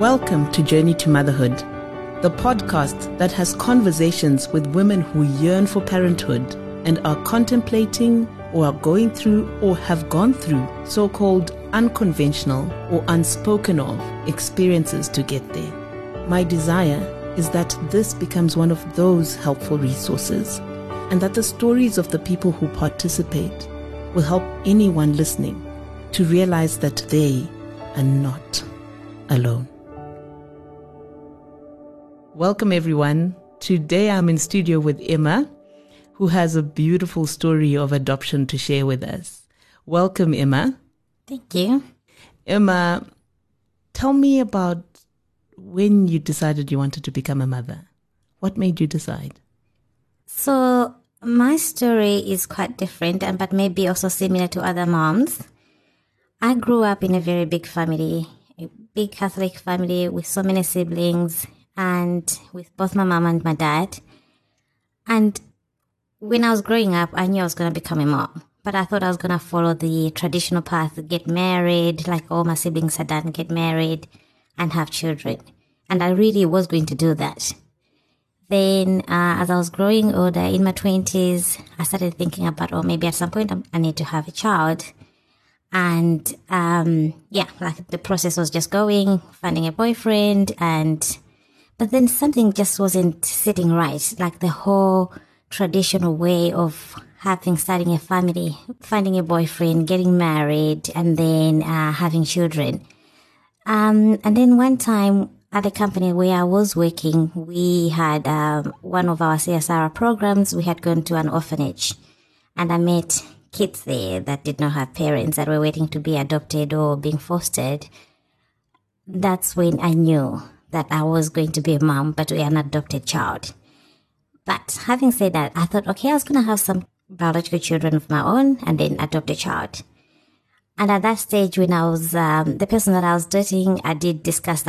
Welcome to Journey to Motherhood, the podcast that has conversations with women who yearn for parenthood and are contemplating or are going through or have gone through so-called unconventional or unspoken of experiences to get there. My desire is that this becomes one of those helpful resources and that the stories of the people who participate will help anyone listening to realize that they are not alone. Welcome everyone. Today I'm in studio with Emma, who has a beautiful story of adoption to share with us. Welcome, Emma. Thank you. Emma, tell me about when you decided you wanted to become a mother. What made you decide? So my story is quite different, but maybe also similar to other moms. I grew up in a very big family, a big Catholic family with so many siblings and with both my mom and my dad. And when I was growing up, I knew I was going to become a mom, but I thought I was going to follow the traditional path, get married, like all my siblings had done, get married and have children. And I really was going to do that. Then as I was growing older, in my 20s, I started thinking about, maybe at some point I need to have a child. And like the process was just going, finding a boyfriend. But then something just wasn't sitting right, like the whole traditional way of starting a family, finding a boyfriend, getting married, and then having children. And then one time at the company where I was working, we had one of our CSR programs. We had gone to an orphanage, and I met kids there that did not have parents, that were waiting to be adopted or being fostered. That's when I knew that I was going to be a mom, but we are an adopted child. But having said that, I thought, I was going to have some biological children of my own and then adopt a child. And at that stage, when I was, the person that I was dating, I did discuss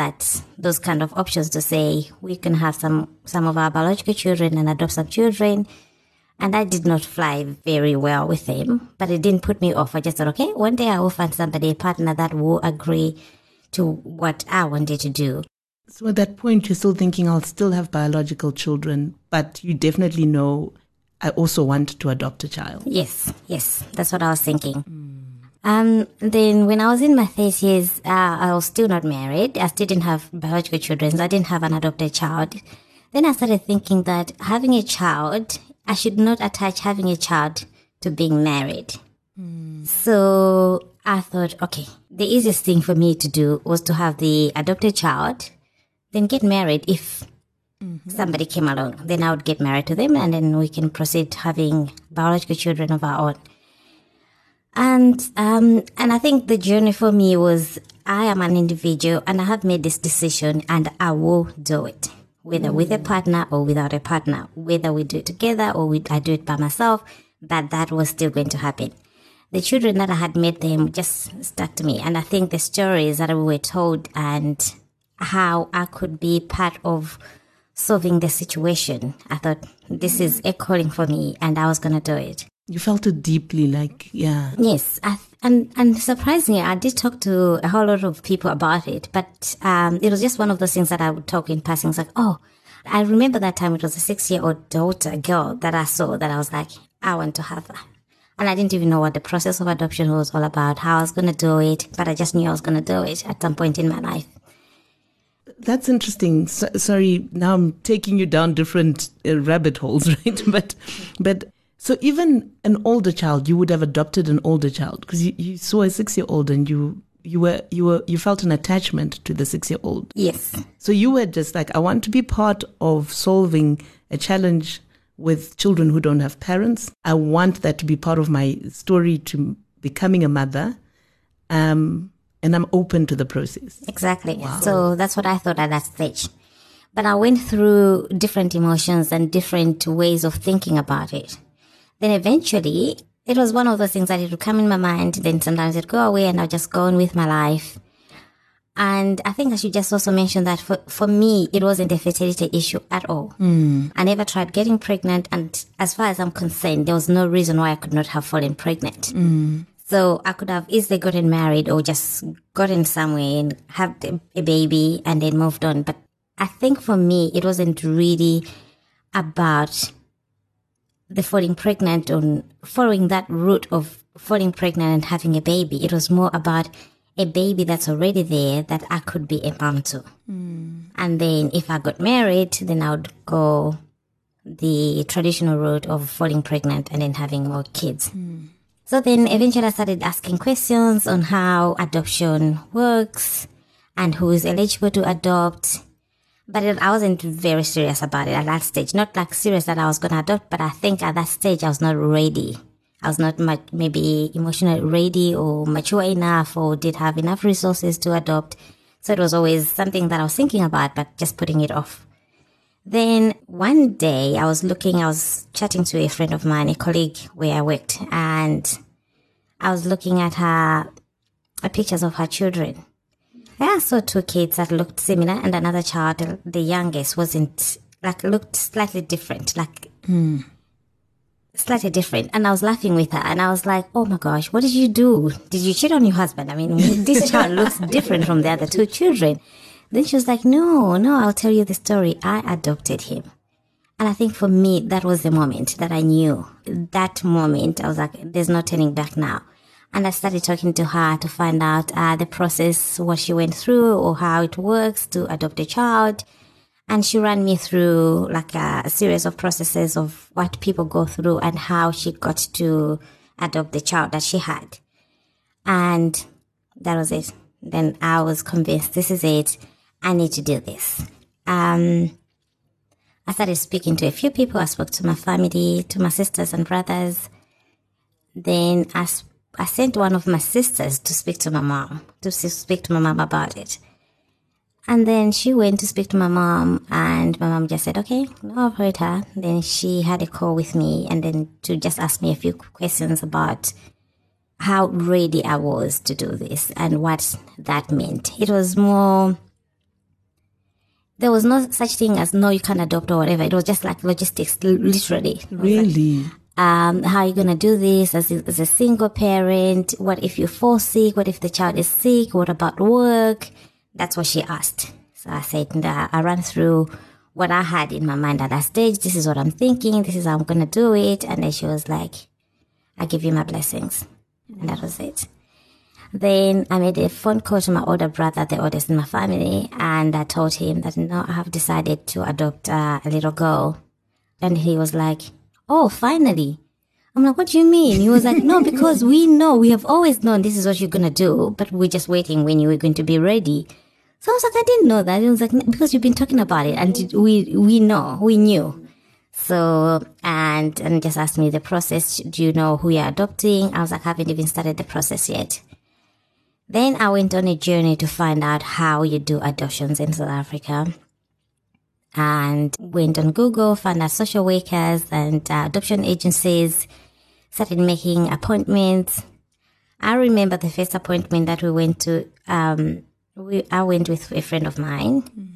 those kind of options to say, we can have some of our biological children and adopt some children. And that did not fly very well with him, but it didn't put me off. I just thought, one day I will find somebody, a partner that will agree to what I wanted to do. So at that point, you're still thinking, I'll still have biological children, but you definitely know I also want to adopt a child. Yes, that's what I was thinking. Then when I was in my 30s, I was still not married. I still didn't have biological children. So I didn't have an adopted child. Then I started thinking that having a child, I should not attach having a child to being married. So I thought, the easiest thing for me to do was to have the adopted child, then get married if somebody came along. Then I would get married to them and then we can proceed having biological children of our own. And I think the journey for me was, I am an individual and I have made this decision and I will do it, whether with a partner or without a partner, whether we do it together or I do it by myself, but that was still going to happen. The children that I had made them just stuck to me. And I think the stories that we were told and how I could be part of solving the situation, I thought, this is a calling for me and I was going to do it. You felt it deeply, Yes. And surprisingly, I did talk to a whole lot of people about it, but it was just one of those things that I would talk in passing. It's like, I remember that time it was a 6-year-old girl that I saw that I was like, I want to have her. And I didn't even know what the process of adoption was all about, how I was going to do it, but I just knew I was going to do it at some point in my life. That's interesting. Sorry, now I'm taking you down different rabbit holes, right? But so even an older child, you would have adopted an older child because you saw a 6-year-old and you felt an attachment to the 6-year-old. Yes. So you were just like, I want to be part of solving a challenge with children who don't have parents. I want that to be part of my story to becoming a mother. And I'm open to the process. Exactly. Wow. So that's what I thought at that stage. But I went through different emotions and different ways of thinking about it. Then eventually, it was one of those things that it would come in my mind. Then sometimes it'd go away and I'll just go on with my life. And I think I should just also mention that for me, it wasn't a fertility issue at all. I never tried getting pregnant. And as far as I'm concerned, there was no reason why I could not have fallen pregnant. So I could have easily gotten married or just gotten somewhere and had a baby and then moved on. But I think for me, it wasn't really about the following that route of falling pregnant and having a baby. It was more about a baby that's already there that I could be a mom to. Mm. And then if I got married, then I would go the traditional route of falling pregnant and then having more kids. Mm. So then eventually I started asking questions on how adoption works and who is eligible to adopt. But I wasn't very serious about it at that stage. Not like serious that I was going to adopt, but I think at that stage I was not ready. I was not maybe emotionally ready or mature enough or did have enough resources to adopt. So it was always something that I was thinking about, but just putting it off. Then one day I was chatting to a friend of mine, a colleague where I worked, and I was looking at her pictures of her children. I saw two kids that looked similar, and another child, the youngest, looked slightly different, slightly different. And I was laughing with her, and I was like, "Oh my gosh, what did you do? Did you cheat on your husband? I mean, this child looks different from the other two children." Then she was like, no, I'll tell you the story. I adopted him. And I think for me, that was the moment that I knew. That moment, I was like, there's no turning back now. And I started talking to her to find out the process, what she went through or how it works to adopt a child. And she ran me through like a series of processes of what people go through and how she got to adopt the child that she had. And that was it. Then I was convinced, this is it. I need to do this. I started speaking to a few people. I spoke to my family, to my sisters and brothers. Then I sent one of my sisters to speak to my mom, about it. And then she went to speak to my mom, and my mom just said, okay, no, I've heard her. Then she had a call with me and then to just ask me a few questions about how ready I was to do this and what that meant. It was more... There was no such thing as, no, you can't adopt or whatever. It was just like logistics, literally. Really? Like, how are you going to do this as a single parent? What if you fall sick? What if the child is sick? What about work? That's what she asked. So I said, I ran through what I had in my mind at that stage. This is what I'm thinking. This is how I'm going to do it. And then she was like, I give you my blessings. And that was it. Then I made a phone call to my older brother, the oldest in my family, and I told him that, no, I have decided to adopt a little girl. And he was like, oh, finally. I'm like, what do you mean? He was like, no, because we have always known this is what you're going to do, but we're just waiting when you were going to be ready. So I was like, I didn't know that. He was like, because you've been talking about it, and we knew. So, and just asked me the process. Do you know who you're adopting? I was like, I haven't even started the process yet. Then I went on a journey to find out how you do adoptions in South Africa, and went on Google, found out social workers and adoption agencies, started making appointments. I remember the first appointment that we went to, I went with a friend of mine. Mm.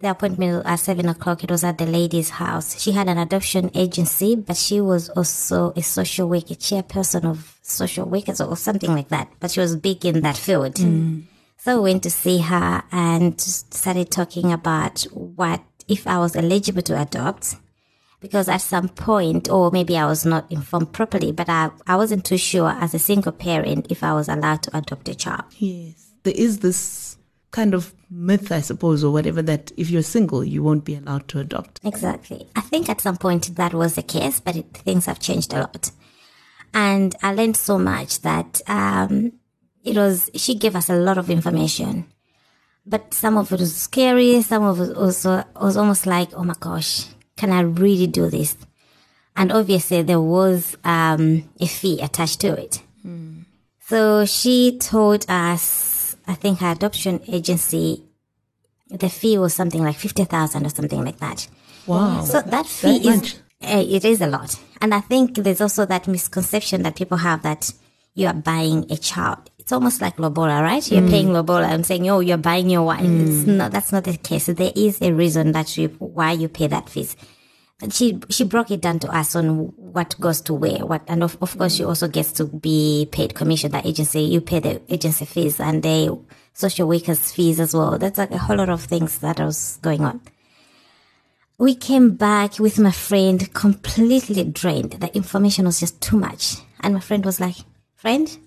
The appointment was at 7:00. It was at the lady's house. She had an adoption agency, but she was also a social worker, chairperson of social workers or something like that. But she was big in that field. Mm. So I went to see her and started talking about what if I was eligible to adopt, because at some point, or maybe I was not informed properly, but I wasn't too sure as a single parent if I was allowed to adopt a child. Yes, there is this kind of myth, I suppose, or whatever, that if you're single, you won't be allowed to adopt. Exactly. I think at some point that was the case, but things have changed a lot. And I learned so much that she gave us a lot of information. But some of it was scary, some of it also was almost like, oh my gosh, can I really do this? And obviously there was a fee attached to it. Mm. So she told us, I think her adoption agency, the fee was something like 50,000 or something like that. Wow. So that fee it is a lot. And I think there's also that misconception that people have that you are buying a child. It's almost like lobola, right? You're paying lobola. I'm saying, oh, you're buying your wife. It's not, that's not the case. There is a reason why you pay that fees. she broke it down to us on what goes to where, what, and of course she also gets to be paid commission. That agency, you pay the agency fees and the social workers fees as well. That's like a whole lot of things that was going on. We came back with my friend completely drained. The information was just too much. And my friend was like, friend,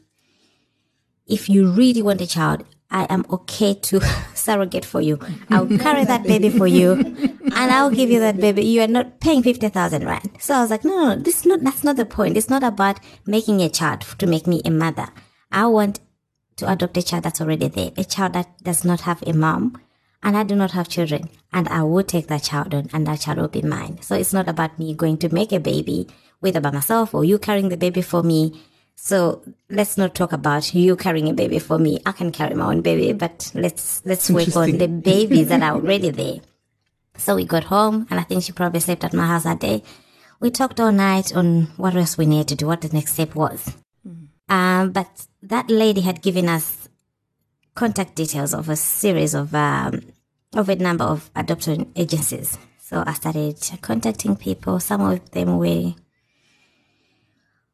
if you really want a child, I am okay to surrogate for you. I'll carry that baby for you and I'll give you that baby. You are not paying 50,000 rand. So I was like, no, that's not the point. It's not about making a child to make me a mother. I want to adopt a child that's already there, a child that does not have a mom, and I do not have children, and I will take that child on and that child will be mine. So it's not about me going to make a baby, whether by myself or you carrying the baby for me. So let's not talk about you carrying a baby for me. I can carry my own baby, but let's work on the babies that are already there. So we got home, and I think she probably slept at my house that day. We talked all night on what else we needed to do, what the next step was. But that lady had given us contact details of a series of a number of adoption agencies. So I started contacting people. Some of them were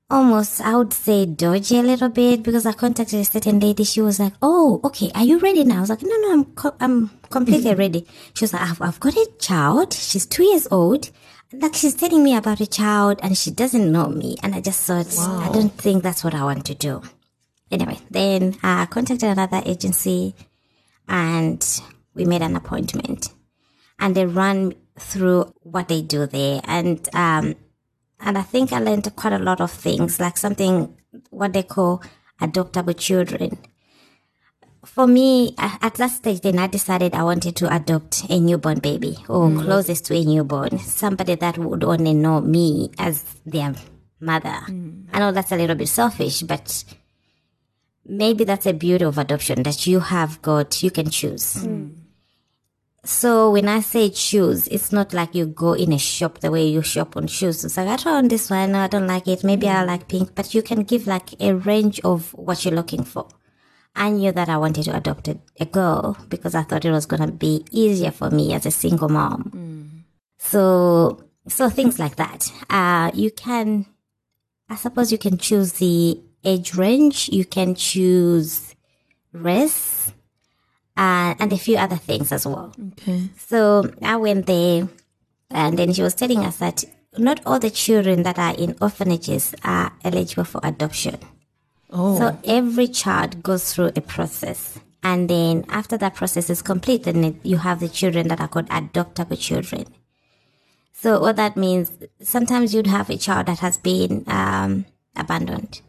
almost, I would say, dodgy a little bit, because I contacted a certain lady. She was like, oh, okay, are you ready now? I was like, no, I'm completely ready. She was like, I've got a child. She's 2 years old. Like, she's telling me about a child and she doesn't know me. And I just thought, wow, I don't think that's what I want to do. Anyway, then I contacted another agency and we made an appointment. And they ran through what they do there. And I think I learned quite a lot of things, like something, what they call adoptable children. For me, at that stage, then I decided I wanted to adopt a newborn baby or closest to a newborn, somebody that would only know me as their mother. I know that's a little bit selfish, but maybe that's a beauty of adoption, that you have got, you can choose. So when I say choose, it's not like you go in a shop the way you shop on shoes. It's like, I try on this one, no, I don't like it. Maybe I like pink. But you can give like a range of what you're looking for. I knew that I wanted to adopt a girl because I thought it was going to be easier for me as a single mom. So things like that. You can, I suppose you can choose the age range. You can choose race. And a few other things as well. Okay. So I went there, and then she was telling us that not all the children that are in orphanages are eligible for adoption. Oh. So every child goes through a process. And then after that process is complete, then you have the children that are called adoptable children. So what that means, sometimes you'd have a child that has been abandoned.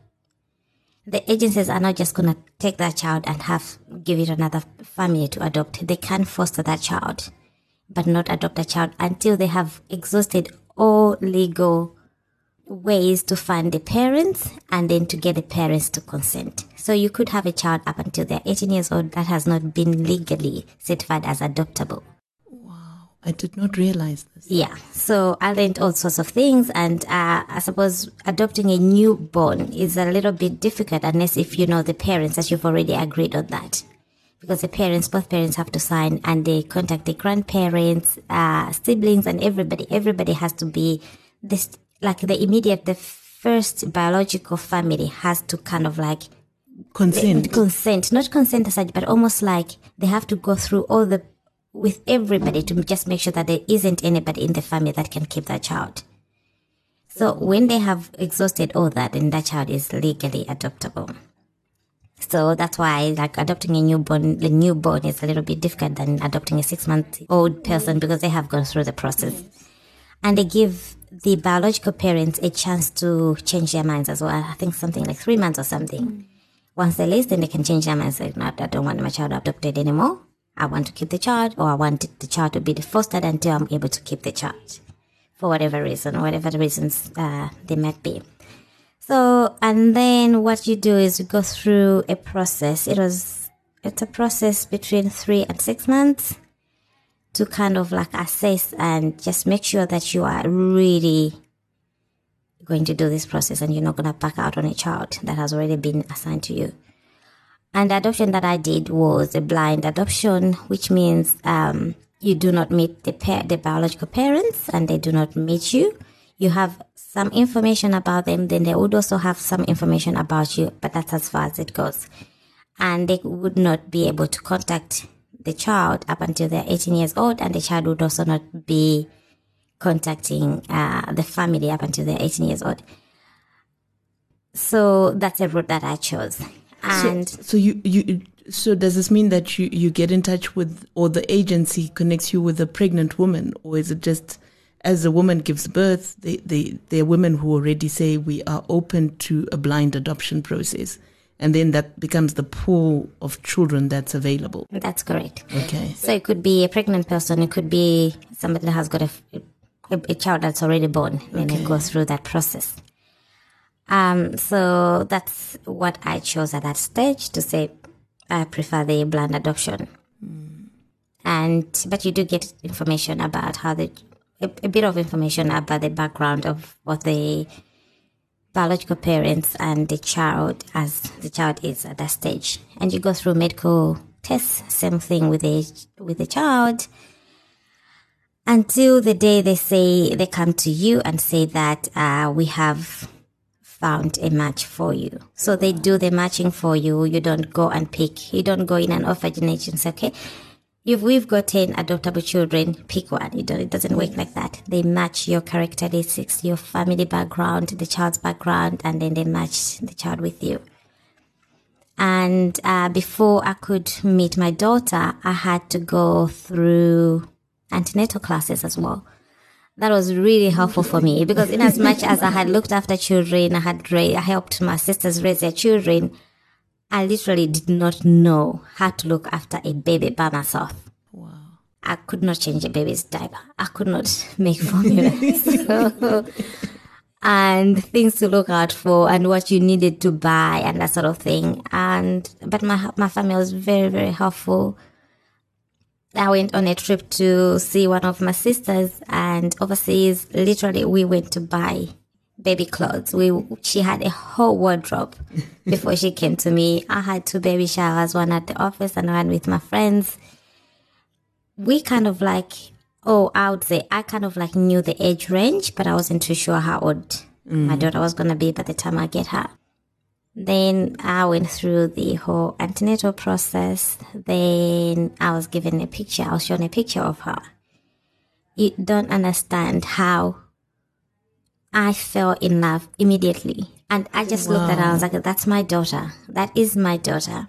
The agencies are not just going to take that child and give it another family to adopt. They can foster that child, but not adopt a child until they have exhausted all legal ways to find the parents and then to get the parents to consent. So you could have a child up until they're 18 years old that has not been legally certified as adoptable. Wow, I did not realize this. Yeah, so I learned all sorts of things, and I suppose adopting a newborn is a little bit difficult unless if you know the parents, that you've already agreed on that. Because the parents, both parents have to sign, and they contact the grandparents, siblings, and everybody. Everybody has to be this, like the first biological family has to kind of like consent, not consent as such, but almost like they have to go through all the, with everybody to just make sure that there isn't anybody in the family that can keep that child. So when they have exhausted all that, then that child is legally adoptable. So that's why, like, adopting a newborn is a little bit different than adopting a 6-month-old person, because they have gone through the process. And they give the biological parents a chance to change their minds as well. I think something like 3 months or something. Once they list, then they can change their minds. Like, no, I don't want my child adopted anymore. I want to keep the child, or I want the child to be fostered until I'm able to keep the child for whatever reason, whatever the reasons they might be. So, and then what you do is you go through a process. It's a process between 3 and 6 months to kind of like assess and just make sure that you are really going to do this process and you're not going to back out on a child that has already been assigned to you. And the adoption that I did was a blind adoption, which means you do not meet the biological parents and they do not meet you. You have some information about them, then they would also have some information about you, but that's as far as it goes. And they would not be able to contact the child up until they're 18 years old, and the child would also not be contacting the family up until they're 18 years old. So that's a route that I chose. And so does this mean that you get in touch with, or the agency connects you with a pregnant woman, or is it just as a woman gives birth, there are women who already say we are open to a blind adoption process, and then that becomes the pool of children that's available? That's correct. Okay. So it could be a pregnant person, it could be somebody that has got a child that's already born, and it goes through that process. So that's what I chose at that stage, to say I prefer the blind adoption. Mm. But you do get information about how a bit of information about the background of what the biological parents and the child, as the child is at that stage. And you go through medical tests, same thing with the child, until the day they say, they come to you and say that we have found a match for you. So they do the matching for you. You don't go and pick. You don't go in and offer an agency, okay? If we've got 10 adoptable children, pick one. It doesn't work like that. They match your characteristics, your family background, the child's background, and then they match the child with you. And before I could meet my daughter, I had to go through antenatal classes as well. That was really helpful for me, because in as much as I had looked after children, I helped my sisters raise their children, I literally did not know how to look after a baby by myself. Wow! I could not change a baby's diaper. I could not make formula. And things to look out for and what you needed to buy and that sort of thing. But my family was very, very helpful. I went on a trip to see one of my sisters, and overseas, literally, we went to buy baby clothes. She had a whole wardrobe before she came to me. I had 2 baby showers, one at the office and one with my friends. We kind of like, I kind of like knew the age range, but I wasn't too sure how old my daughter was going to be by the time I get her. Then I went through the whole antenatal process. Then I was given a picture. I was shown a picture of her. You don't understand how I fell in love immediately. And I just looked at her. I was like, that's my daughter. That is my daughter.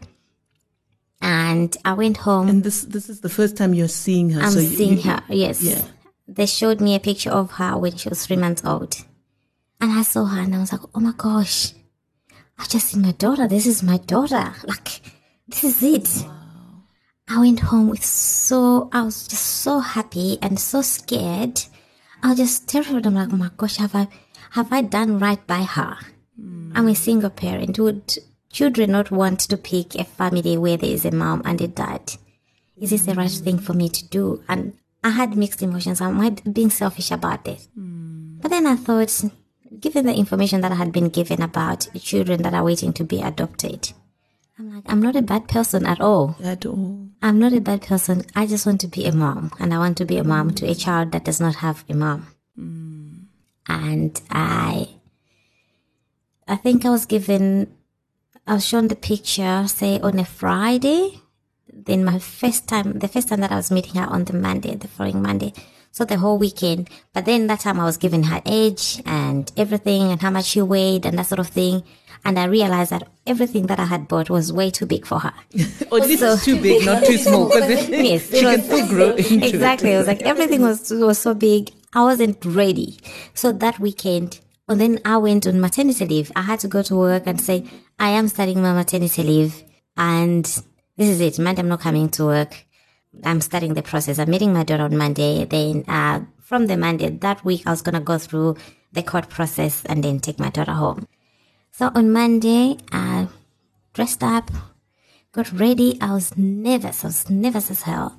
And I went home. And this is the first time you're seeing her. I'm seeing her, yes. Yeah. They showed me a picture of her when she was 3 months old. And I saw her and I was like, oh my gosh. I just seen my daughter. This is my daughter. Like, this is it. Wow. I went home I was just so happy and so scared. I was just terrified. I'm like, oh my gosh, have I done right by her? Mm. I'm a single parent. Would children not want to pick a family where there is a mom and a dad? Is this the right thing for me to do? And I had mixed emotions. I might be selfish about this. Mm. But then I thought, given the information that I had been given about children that are waiting to be adopted, I'm like, I'm not a bad person at all. At all. I'm not a bad person. I just want to be a mom. And I want to be a mom to a child that does not have a mom. Mm. And I think I was shown the picture, say, on a Friday. Then the first time that I was meeting her on the Monday, the following Monday. So the whole weekend. But then that time I was given her age and everything and how much she weighed and that sort of thing. And I realized that everything that I had bought was way too big for her. Or this is too big, not too small. Yes, she can still grow into it. Exactly. It was like everything was so big. I wasn't ready. So that weekend, and then I went on maternity leave. I had to go to work and say, I am starting my maternity leave. And this is it. Monday, I'm not coming to work. I'm starting the process. I'm meeting my daughter on Monday. Then from the Monday, that week, I was going to go through the court process and then take my daughter home. So on Monday, I dressed up, got ready. I was nervous. I was nervous as hell.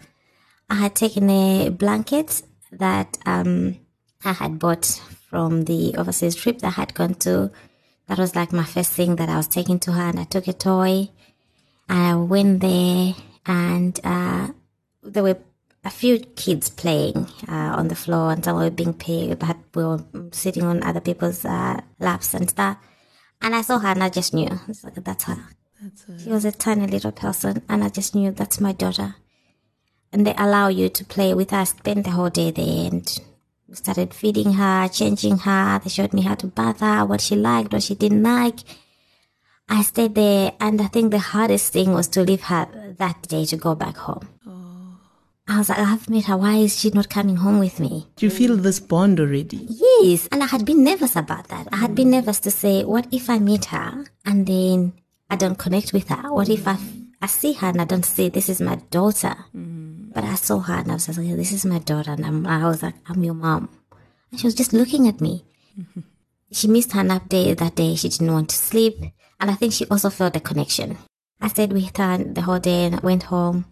I had taken a blanket that I had bought from the overseas trip that I had gone to. That was like my first thing that I was taking to her, and I took a toy. I went there and there were a few kids playing on the floor, and some were being played, but we were sitting on other people's laps and stuff. And I saw her and I just knew. I was like, that's her. She was a tiny little person, and I just knew that's my daughter. And they allow you to play with her, spend the whole day there, and we started feeding her, changing her. They showed me how to bath her, what she liked, what she didn't like. I stayed there, and I think the hardest thing was to leave her that day to go back home. I was like, I've met her. Why is she not coming home with me? Do you feel this bond already? Yes. And I had been nervous about that. I had been nervous to say, what if I meet her and then I don't connect with her? What if I see her and I don't say, this is my daughter? Mm. But I saw her and I was like, this is my daughter. And I was like, I'm your mom. And she was just looking at me. Mm-hmm. She missed her nap day that day. She didn't want to sleep. And I think she also felt the connection. I stayed with her the whole day and I went home.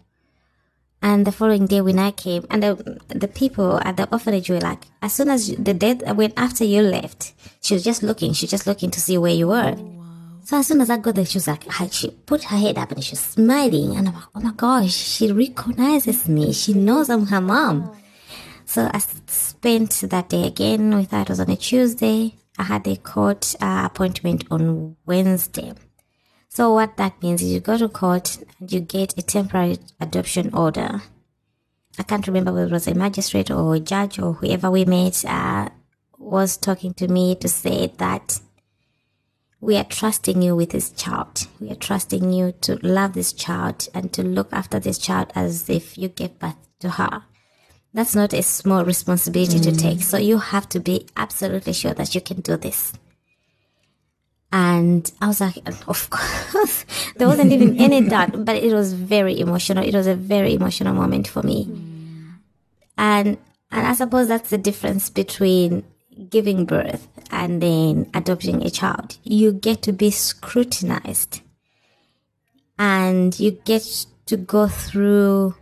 And the following day when I came, and the people at the orphanage were like, as soon as the date went after you left, she was just looking to see where you were. Oh, wow. So as soon as I got there, she was like, she put her head up and she was smiling. And I'm like, oh my gosh, she recognizes me. She knows I'm her mom. So I spent that day again with her. It was on a Tuesday. I had a court appointment on Wednesday. So what that means is you go to court and you get a temporary adoption order. I can't remember whether it was a magistrate or a judge or whoever we met was talking to me to say that we are trusting you with this child. We are trusting you to love this child and to look after this child as if you gave birth to her. That's not a small responsibility to take. So you have to be absolutely sure that you can do this. And I was like, of course. There wasn't even any doubt, but it was very emotional. It was a very emotional moment for me. And I suppose that's the difference between giving birth and then adopting a child. You get to be scrutinized. And you get to go through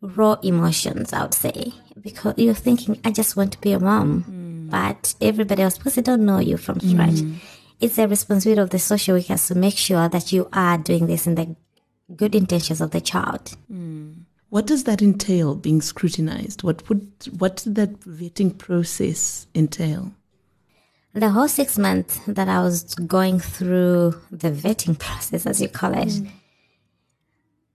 raw emotions, I would say. Because you're thinking, I just want to be a mom. But everybody else, because they don't know you from scratch. It's the responsibility of the social workers to make sure that you are doing this in the good intentions of the child. What does that entail, being scrutinized? What did that vetting process entail? The whole 6 months that I was going through the vetting process, as you call it,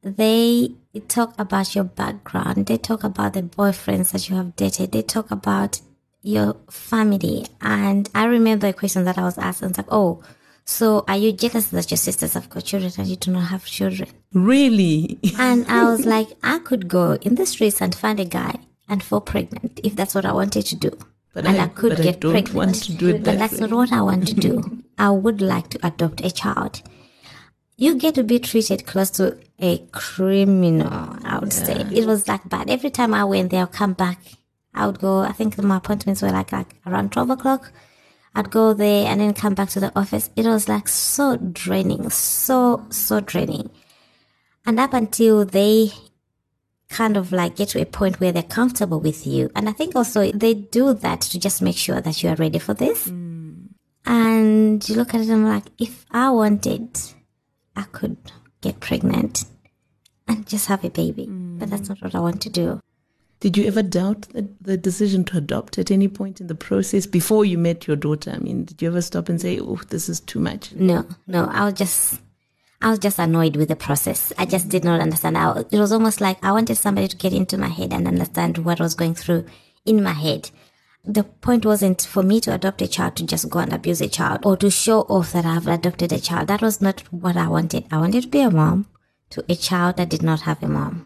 they talk about your background. They talk about the boyfriends that you have dated. They talk about your family. And I remember a question that I was asked, and it's like, oh, so are you jealous that your sisters have got children and you do not have children? Really? And I was like, I could go in the streets and find a guy and fall pregnant if that's what I wanted to do. But that's not what I want to do. I would like to adopt a child. You get to be treated close to a criminal, I would say. It was like bad. Every time I went there, I'll come back. I would go, I think my appointments were like around 12 o'clock. I'd go there and then come back to the office. It was like so draining, so draining. And up until they kind of like get to a point where they're comfortable with you. And I think also they do that to just make sure that you are ready for this. And you look at them like, if I wanted, I could get pregnant and just have a baby. But that's not what I want to do. Did you ever doubt the decision to adopt at any point in the process before you met your daughter? I mean, did you ever stop and say, oh, this is too much? No. I was just annoyed with the process. I just did not understand. It was almost like I wanted somebody to get into my head and understand what was going through in my head. The point wasn't for me to adopt a child to just go and abuse a child or to show off that I've adopted a child. That was not what I wanted. I wanted to be a mom to a child that did not have a mom.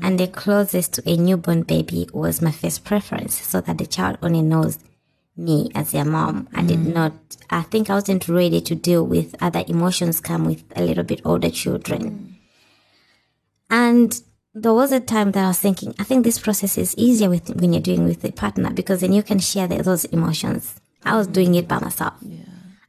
And the closest to a newborn baby was my first preference, so that the child only knows me as their mom. I think I wasn't ready to deal with other emotions come with a little bit older children. And there was a time that I was thinking, I think this process is easier when you're doing with a partner, because then you can share those emotions. I was doing it by myself. Yeah.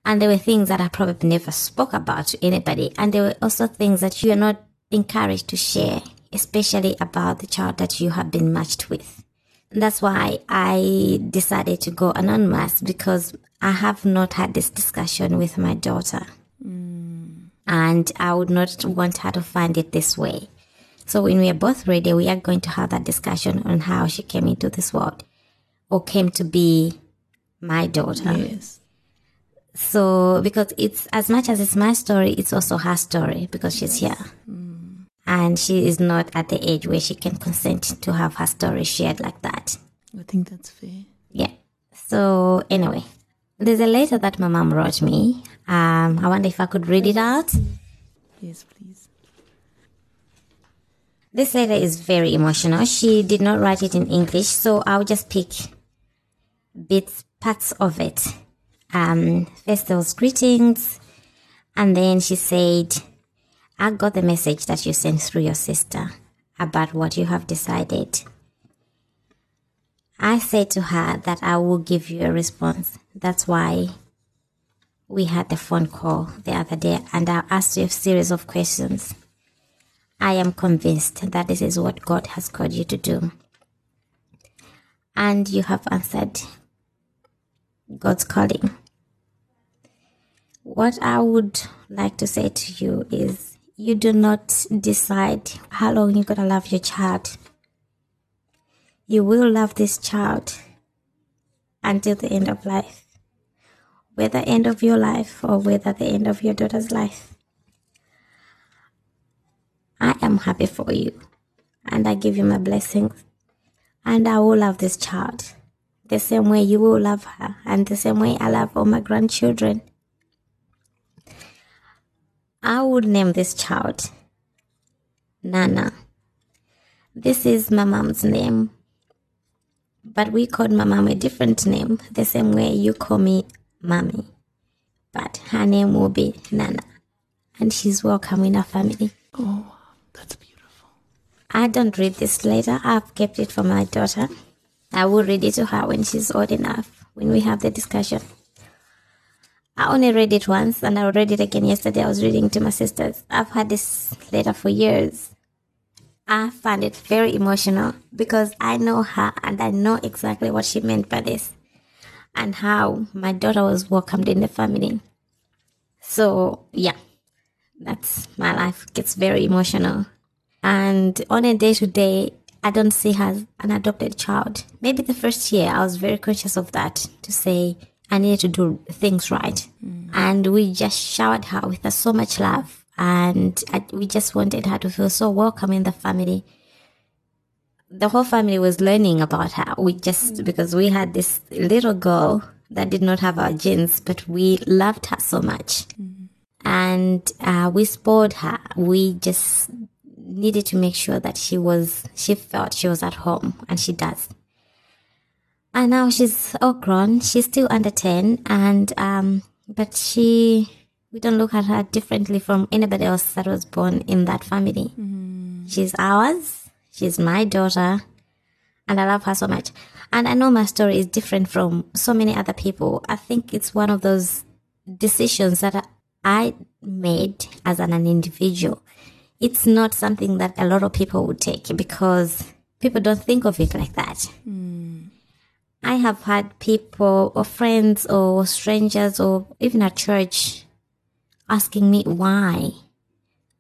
And there were things that I probably never spoke about to anybody. And there were also things that you are not encouraged to share, especially about the child that you have been matched with. And that's why I decided to go anonymous, because I have not had this discussion with my daughter. And I would not want her to find it this way. So when we are both ready, we are going to have that discussion on how she came into this world or came to be my daughter. Yes. So because it's, as much as it's my story, it's also her story, because she's here. Mm. And she is not at the age where she can consent to have her story shared like that. I think that's fair. Yeah. So anyway, there's a letter that my mom wrote me. I wonder if I could read it out. Yes, please. This letter is very emotional. She did not write it in English, so I'll just pick parts of it. First there was greetings, and then she said, I got the message that you sent through your sister about what you have decided. I said to her that I will give you a response. That's why we had the phone call the other day, and I asked you a series of questions. I am convinced that this is what God has called you to do. And you have answered God's calling. What I would like to say to you is, you do not decide how long you're going to love your child. You will love this child until the end of life. Whether end of your life or whether the end of your daughter's life. I am happy for you, and I give you my blessings, and I will love this child the same way you will love her, and the same way I love all my grandchildren. I would name this child Nana. This is my mom's name, but we called my mom a different name, the same way you call me Mommy, but her name will be Nana, and she's welcome in our family. Oh, that's beautiful. I don't read this letter. I've kept it for my daughter. I will read it to her when she's old enough, when we have the discussion. I only read it once, and I read it again yesterday. I was reading to my sisters. I've had this letter for years. I found it very emotional because I know her, and I know exactly what she meant by this and how my daughter was welcomed in the family. So, yeah. That's my life. It gets very emotional. And on a day-to-day, I don't see her as an adopted child. Maybe the first year, I was very conscious of that, to say I needed to do things right. Mm. And we just showered her with so much love. And we just wanted her to feel so welcome in the family. The whole family was learning about her. We just, because we had this little girl that did not have our genes, but we loved her so much. Mm. And we spoiled her. We just needed to make sure that she felt she was at home, and she does. And now she's all grown. She's still under 10, and but we don't look at her differently from anybody else that was born in that family. Mm. She's ours. She's my daughter, and I love her so much. And I know my story is different from so many other people. I think it's one of those decisions that I made as an individual. It's not something that a lot of people would take, because people don't think of it like that. Mm. I have had people or friends or strangers or even at church asking me why.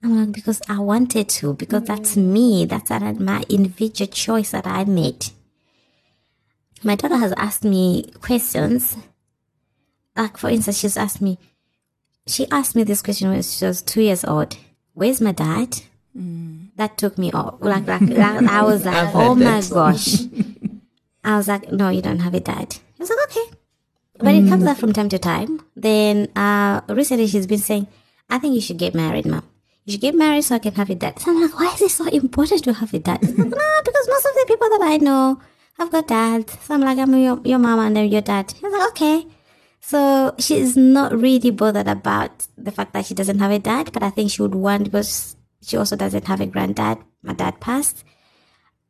I'm like, because I wanted to, because that's me. That's my individual choice that I made. My daughter has asked me questions. Like, for instance, she asked me this question when she was 2 years old. Where's my dad? Mm. That took me off. I was like, oh my gosh. I was like, no, you don't have a dad. I was like, okay. But it comes up from time to time. Then recently she's been saying, I think you should get married, Mom. You should get married so I can have a dad. So I'm like, why is it so important to have a dad? Like, no, because most of the people that I know have got dads. So I'm like, I'm your mom and I'm your dad. I was like, okay. So she's not really bothered about the fact that she doesn't have a dad, but I think she would want, because she also doesn't have a granddad. My dad passed.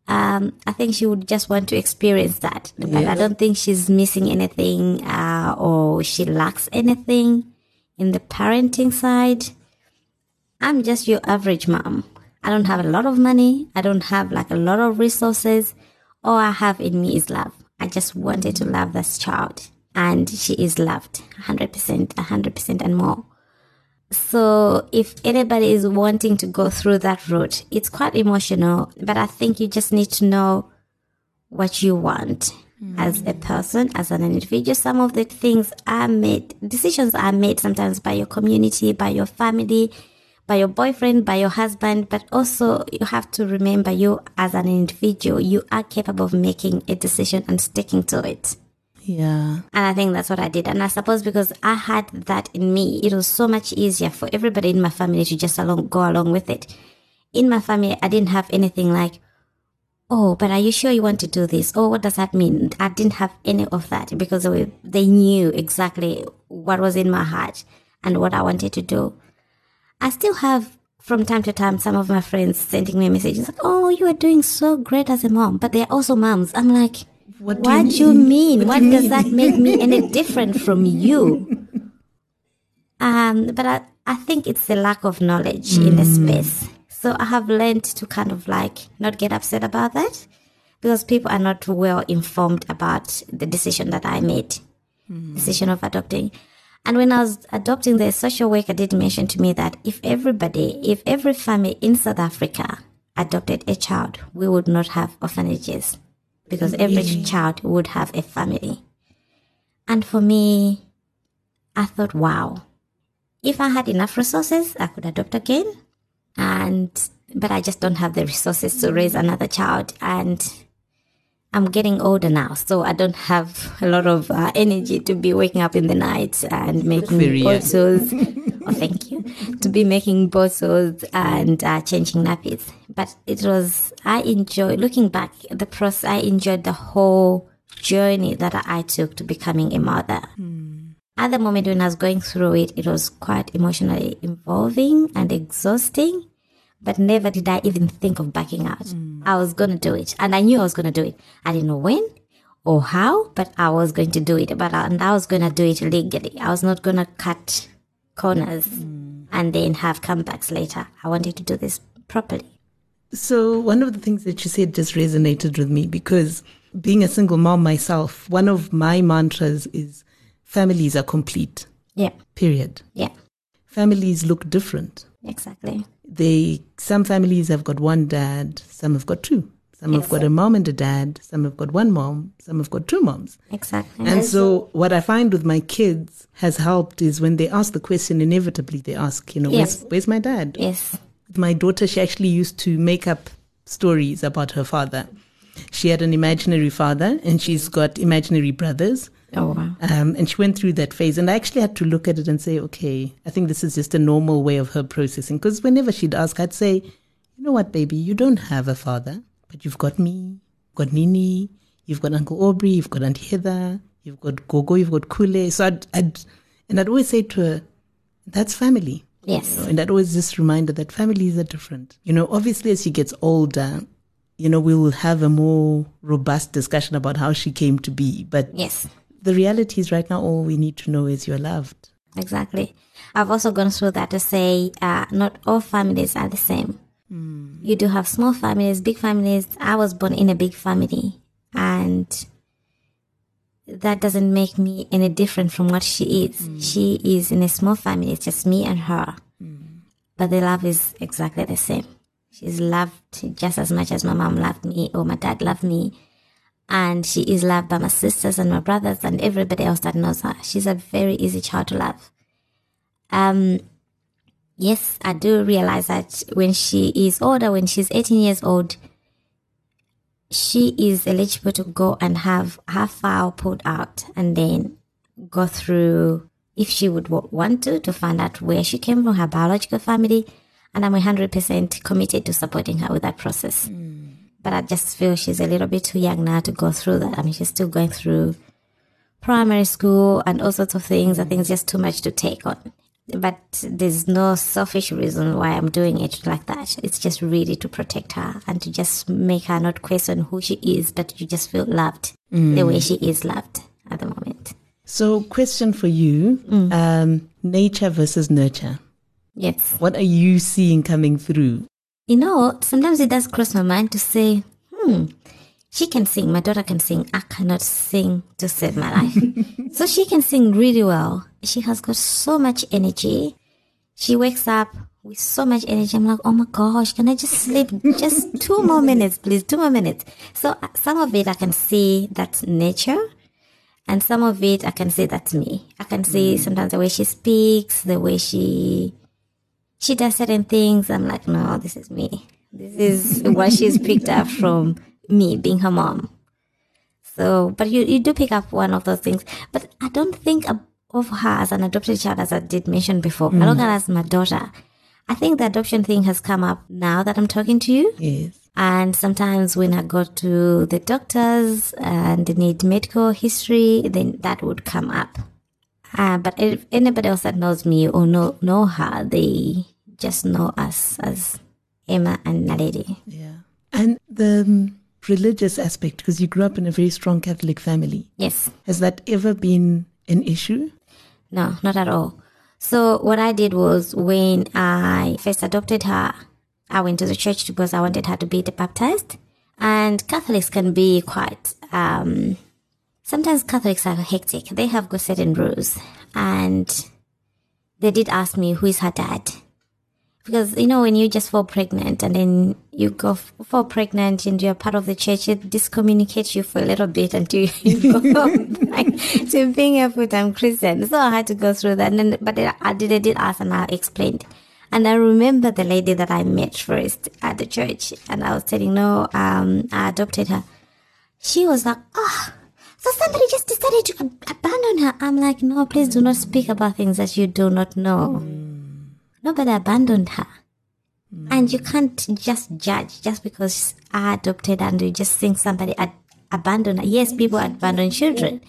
I think she would just want to experience that. But yeah. I don't think she's missing anything or she lacks anything in the parenting side. I'm just your average mom. I don't have a lot of money. I don't have a lot of resources. All I have in me is love. I just wanted to love this child. And she is loved 100%, 100% and more. So if anybody is wanting to go through that route, it's quite emotional, but I think you just need to know what you want as a person, as an individual. Some of the things are made, decisions are made sometimes by your community, by your family, by your boyfriend, by your husband, but also you have to remember you as an individual, you are capable of making a decision and sticking to it. Yeah. And I think that's what I did. And I suppose because I had that in me, it was so much easier for everybody in my family to just go along with it. In my family, I didn't have anything like, oh, but are you sure you want to do this? Oh, what does that mean? I didn't have any of that because they knew exactly what was in my heart and what I wanted to do. I still have, from time to time, some of my friends sending me messages like, oh, you are doing so great as a mom. But they are also moms. I'm like, What do you mean? What does that make me any different from you? But I think it's the lack of knowledge in the space. So I have learned to kind of like not get upset about that because people are not well informed about the decision that I made, decision of adopting. And when I was adopting, the social worker did mention to me that if every family in South Africa adopted a child, we would not have orphanages. Because every child would have a family. And for me, I thought, wow, if I had enough resources, I could adopt again. But I just don't have the resources to raise another child. And I'm getting older now, so I don't have a lot of energy to be waking up in the night and making bottles. Oh, thank you. To be making bottles and changing nappies. But I enjoyed, looking back the process, I enjoyed the whole journey that I took to becoming a mother. At the moment when I was going through it, it was quite emotionally involving and exhausting. But never did I even think of backing out. I was going to do it. And I knew I was going to do it. I didn't know when or how, but I was going to do it. And I was going to do it legally. I was not going to cut corners and then have comebacks later. I wanted to do this properly. So one of the things that you said just resonated with me because being a single mom myself, one of my mantras is families are complete. Yeah. Period. Yeah. Families look different. Exactly. Some families have got one dad, some have got two. Some have got a mom and a dad, some have got one mom, some have got two moms. Exactly. And so what I find with my kids has helped is when they ask the question, inevitably they ask, where's my dad? Yes. My daughter, she actually used to make up stories about her father. She had an imaginary father and she's got imaginary brothers. Oh, wow. And she went through that phase. And I actually had to look at it and say, okay, I think this is just a normal way of her processing. Because whenever she'd ask, I'd say, you know what, baby, you don't have a father, but you've got me, you've got Nini, you've got Uncle Aubrey, you've got Aunt Heather, you've got Gogo, you've got Kule. So I'd always say to her, that's family. Yes. You know, and I'd always just remind her that families are different. You know, obviously as she gets older, we will have a more robust discussion about how she came to be. But yes. The reality is right now all we need to know is you're loved. Exactly. I've also gone through that to say not all families are the same. You do have small families, big families. I was born in a big family and that doesn't make me any different from what she is. She is in a small family. It's just me and her. But the love is exactly the same. She's loved just as much as my mom loved me or my dad loved me. And she is loved by my sisters and my brothers and everybody else that knows her. She's a very easy child to love. Yes, I do realize that when she is older, when she's 18 years old, she is eligible to go and have her file pulled out and then go through, if she would want to find out where she came from, her biological family. And I'm 100% committed to supporting her with that process. But I just feel she's a little bit too young now to go through that. I mean, she's still going through primary school and all sorts of things. I think it's just too much to take on. But there's no selfish reason why I'm doing it like that. It's just really to protect her and to just make her not question who she is, but you just feel loved the way she is loved at the moment. So question for you, nature versus nurture. Yes. What are you seeing coming through? Sometimes it does cross my mind to say, she can sing. My daughter can sing. I cannot sing to save my life. So she can sing really well. She has got so much energy. She wakes up with so much energy. I'm like, oh my gosh, can I just sleep? Just 2 more minutes, please, 2 more minutes. So some of it I can see that's nature. And some of it I can say that's me. I can see sometimes the way she speaks, the way she does certain things. I'm like, no, this is me. This is what she's picked up from me being her mom. So, but you do pick up one of those things. But I don't think of her as an adopted child, as I did mention before. I look at her as my daughter. I think the adoption thing has come up now that I'm talking to you. Yes. And sometimes when I go to the doctors and they need medical history, then that would come up. But if anybody else that knows me or know her, they just know us as Emma and Naledi. Yeah. And the religious aspect, because you grew up in a very strong Catholic family. Yes. Has that ever been an issue? No, not at all. So what I did was when I first adopted her, I went to the church because I wanted her to be baptized. And Catholics can be quite... sometimes Catholics are hectic. They have got certain rules. And they did ask me, who is her dad? Because, you know, when you just fall pregnant and then you go fall pregnant and you're part of the church, it discommunicates you for a little bit until you go back to being a full-time Christian. So I had to go through that. And then, but I did ask and I explained. And I remember the lady that I met first at the church, and I was telling, I adopted her. She was like, oh, so somebody just decided to abandon her. I'm like, no, please do not speak about things that you do not know. Nobody abandoned her. And you can't just judge just because I adopted and you just think somebody abandoned her. Yes, people abandon children,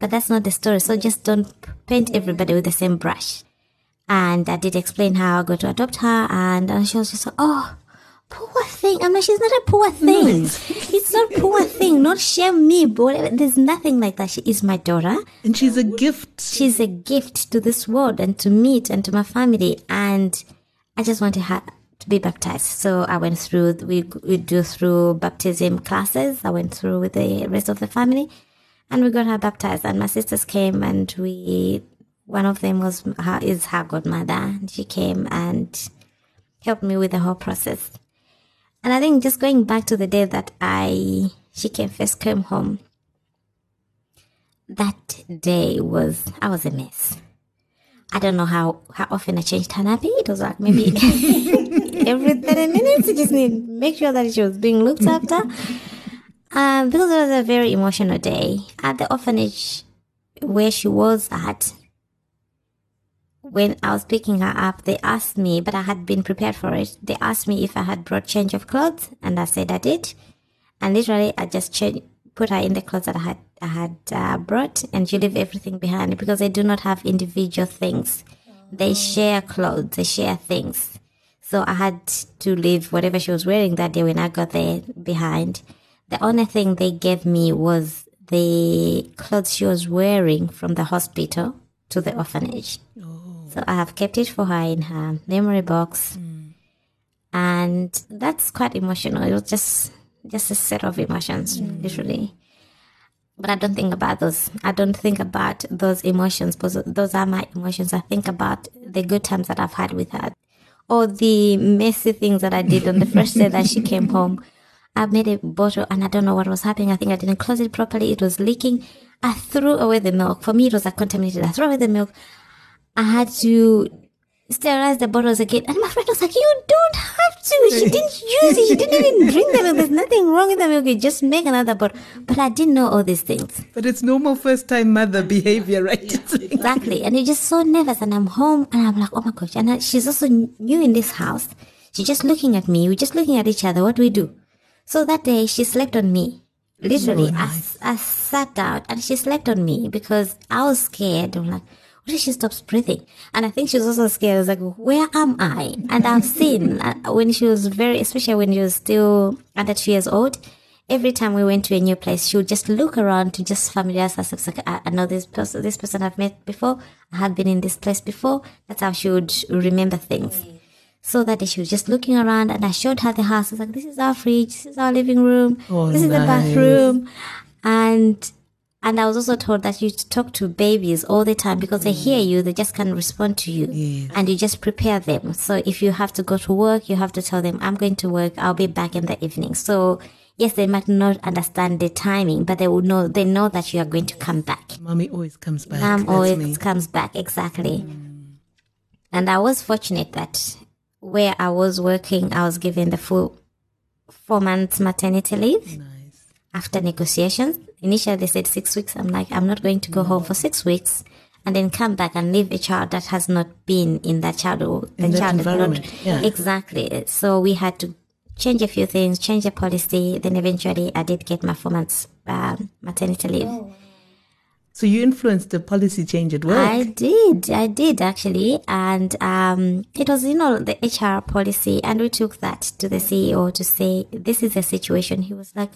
but that's not the story. So just don't paint everybody with the same brush. And I did explain how I got to adopt her, and she was just like, oh, poor thing. I'm like, she's not a poor thing. It's not poor thing. Not shame me, boy. There's nothing like that. She is my daughter. And she's a gift. She's a gift to this world and to me and to my family. And I just wanted her to be baptized. So I went through, we do through baptism classes. I went through with the rest of the family, and we got her baptized. And my sisters came, and one of them is her godmother, and she came and helped me with the whole process. And I think just going back to the day that she first came home, that day I was a mess. I don't know how often I changed her nappy. It was like maybe every 30 minutes. You just need to make sure that she was being looked after. Because it was a very emotional day. At the orphanage where she was at, when I was picking her up, they asked me, but I had been prepared for it. They asked me if I had brought change of clothes, and I said I did. And literally, I just put her in the clothes that I had brought, and you leave everything behind because they do not have individual things. They share clothes, they share things. So I had to leave whatever she was wearing that day when I got there behind. The only thing they gave me was the clothes she was wearing from the hospital to the orphanage. So I have kept it for her in her memory box. And that's quite emotional. It was just a set of emotions, literally. But I don't think about those. I don't think about those emotions, because those are my emotions. I think about the good times that I've had with her, or the messy things that I did on the first day that she came home. I made a bottle, and I don't know what was happening. I think I didn't close it properly. It was leaking. I threw away the milk. For me, it was like contaminated. I threw away the milk. I had to sterilize the bottles again. And my friend was like, you don't have to. She didn't use it. She didn't even drink the milk. There's nothing wrong with the milk. You just make another bottle. But I didn't know all these things. But it's normal first-time mother behavior, right? Yeah. Exactly. And you're just so nervous. And I'm home, and I'm like, oh, my gosh. And she's also new in this house. She's just looking at me. We're just looking at each other. What do we do? So that day, she slept on me. Literally, I sat down, and she slept on me because I was scared. I'm like... She stops breathing, and I think she was also scared. I was like, where am I? And I've seen when she was especially when she was still under 2 years old, every time we went to a new place, she would just look around to just familiarize herself. Like, I know this person I've met before, I have been in this place before. That's how she would remember things. So that day she was just looking around, and I showed her the house. I was like, this is our fridge, this is our living room, this is the bathroom. And And I was also told that you talk to babies all the time because they hear you, they just can't respond to you. Yeah. And you just prepare them. So if you have to go to work, you have to tell them, I'm going to work, I'll be back in the evening. So yes, they might not understand the timing, but they will know. They know that you are going to come back. Mommy always comes back. Mom always comes back, exactly. Mm. And I was fortunate that where I was working, I was given the full 4 months maternity leave. Nice. After negotiations. Initially, they said 6 weeks. I'm like, I'm not going to go home for 6 weeks and then come back and leave a child that has not been in that child. Exactly. So we had to change a few things, change the policy. Then eventually I did get my 4 months maternity leave. Oh. So you influenced the policy change at work? I did actually. And it was, the HR policy. And we took that to the CEO to say, this is the situation. He was like,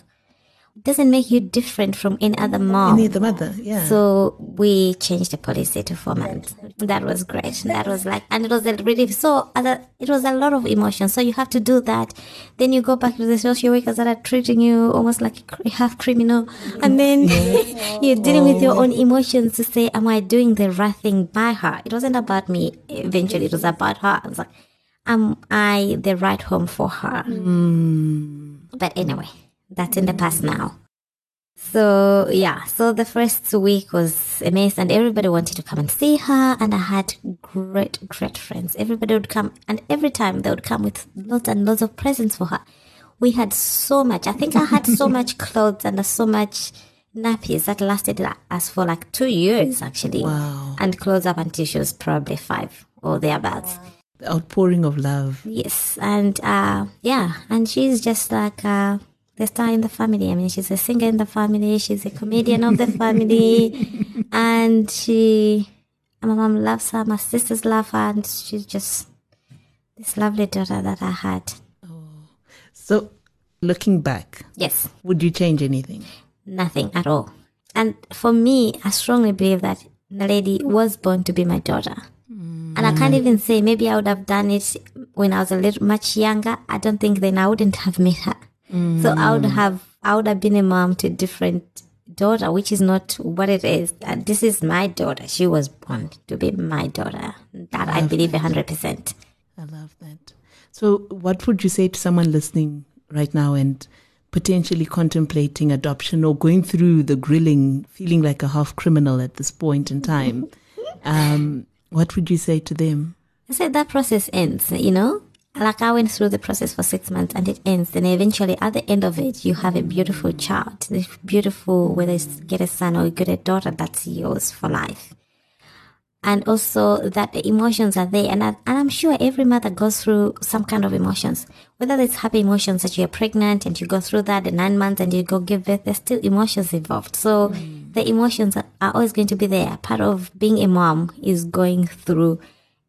it doesn't make you different from any other mom. Any other mother, yeah. So we changed the policy to 4 months. That was great. That was like, and it was a relief. So it was a lot of emotion. So you have to do that. Then you go back to the social workers that are treating you almost like half criminal. And then you're dealing with your own emotions to say, am I doing the right thing by her? It wasn't about me. Eventually, it was about her. I was like, am I the right home for her? Mm. But anyway. That's in the past now. So, yeah. So the first week was amazing. And everybody wanted to come and see her. And I had great, great friends. Everybody would come. And every time they would come with lots and lots of presents for her. We had so much. I think I had so much clothes and so much nappies that lasted us for like 2 years, actually. Wow. And clothes up until she was probably 5 or thereabouts. Wow. The outpouring of love. Yes. And, yeah. And she's just like... the star in the family. I mean, she's a singer in the family. She's a comedian of the family. And my mom loves her. My sisters love her. And she's just this lovely daughter that I had. Oh. So looking back. Yes. Would you change anything? Nothing at all. And for me, I strongly believe that the lady was born to be my daughter. Mm. And I can't even say maybe I would have done it when I was much younger. I don't think then I wouldn't have met her. Mm. So I would have been a mom to a different daughter, which is not what it is. This is my daughter. She was born to be my daughter. That I believe 100%. I love that. So what would you say to someone listening right now and potentially contemplating adoption or going through the grilling, feeling like a half criminal at this point in time? What would you say to them? I said that process ends, Like I went through the process for 6 months and it ends. And eventually at the end of it, you have a beautiful child. Beautiful, whether you get a son or you get a daughter, that's yours for life. And also that the emotions are there. And I'm sure every mother goes through some kind of emotions. Whether it's happy emotions that you're pregnant and you go through that in 9 months and you go give birth, there's still emotions involved. So the emotions are always going to be there. Part of being a mom is going through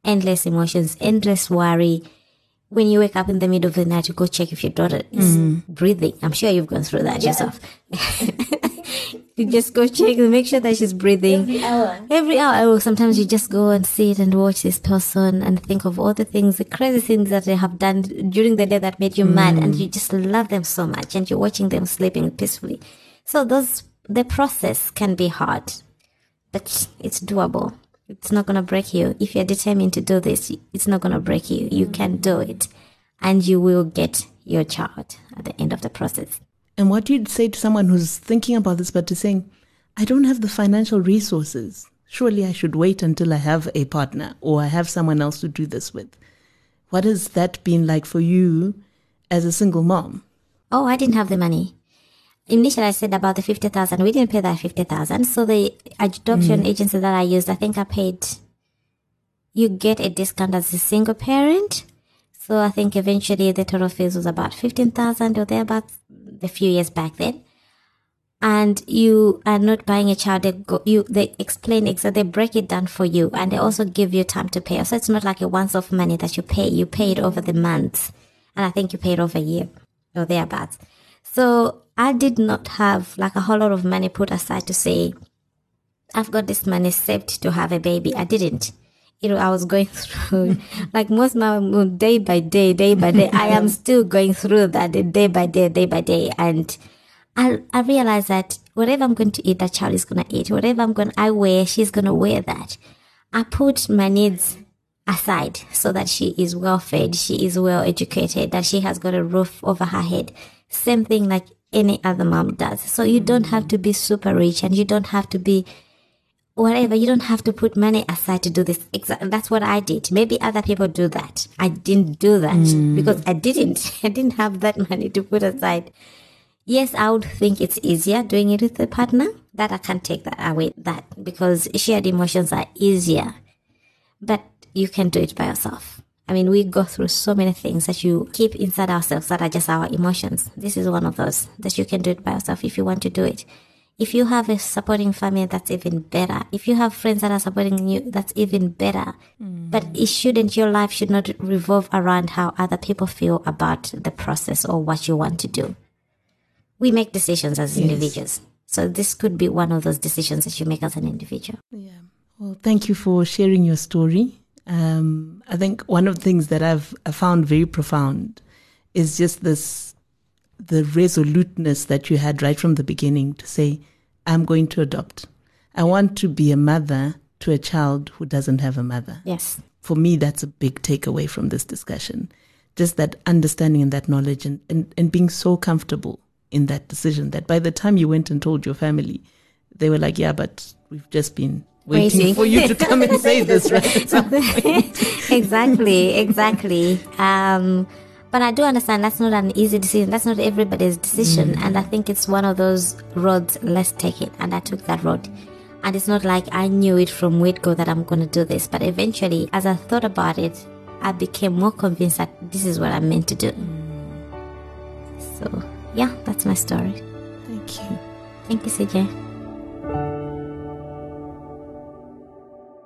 endless emotions, endless worry. When you wake up in the middle of the night, you go check if your daughter is breathing. I'm sure you've gone through that yourself. You just go check and make sure that she's breathing. Every hour. Sometimes you just go and sit and watch this person and think of all the crazy things that they have done during the day that made you mad. And you just love them so much. And you're watching them sleeping peacefully. So the process can be hard, but it's doable. It's not going to break you. If you're determined to do this, it's not going to break you. You can do it. And you will get your child at the end of the process. And what do you say to someone who's thinking about this but is saying, I don't have the financial resources. Surely I should wait until I have a partner or I have someone else to do this with. What has that been like for you as a single mom? Oh, I didn't have the money. Initially, I said about the 50,000. We didn't pay that 50,000. So the adoption agency that I used, I think I paid. You get a discount as a single parent. So I think eventually the total fees was about 15,000 or thereabouts. A few years back then, and you are not buying a child. They explain exactly. They break it down for you, and they also give you time to pay. So it's not like a once-off money that you pay. You pay it over the months, and I think you pay it over a year or thereabouts. So I did not have like a whole lot of money put aside to say, I've got this money saved to have a baby. I didn't. I was going through, like most mom, day by day, I am still going through that day by day. And I realized that whatever I'm going to eat, that child is going to eat. Whatever I wear, she's going to wear that. I put my needs aside so that she is well fed, she is well educated, that she has got a roof over her head. Same thing like any other mom does. So you don't have to be super rich, and you don't have to be whatever. You don't have to put money aside to do this. That's what I did. Maybe other people do that. I didn't do that because I didn't have that money to put aside. Yes, I would think it's easier doing it with a partner. That I can't take that away, that because shared emotions are easier. But you can do it by yourself. I mean, we go through so many things that you keep inside ourselves that are just our emotions. This is one of those that you can do it by yourself if you want to do it. If you have a supporting family, that's even better. If you have friends that are supporting you, that's even better. But your life should not revolve around how other people feel about the process or what you want to do. We make decisions as individuals. So this could be one of those decisions that you make as an individual. Yeah. Well, thank you for sharing your story. I think one of the things that I found very profound is just the resoluteness that you had right from the beginning to say, I'm going to adopt. I want to be a mother to a child who doesn't have a mother. Yes. For me, that's a big takeaway from this discussion. Just that understanding and that knowledge and being so comfortable in that decision that by the time you went and told your family, they were like, yeah, but we've just been waiting for you to come and say this, right? Exactly. But I do understand that's not an easy decision. That's not everybody's decision. And I think it's one of those roads, let's take it. And I took that road. And it's not like I knew it from word go that I'm going to do this. But eventually, as I thought about it, I became more convinced that this is what I'm meant to do. So, yeah, that's my story. Thank you. Thank you, CJ.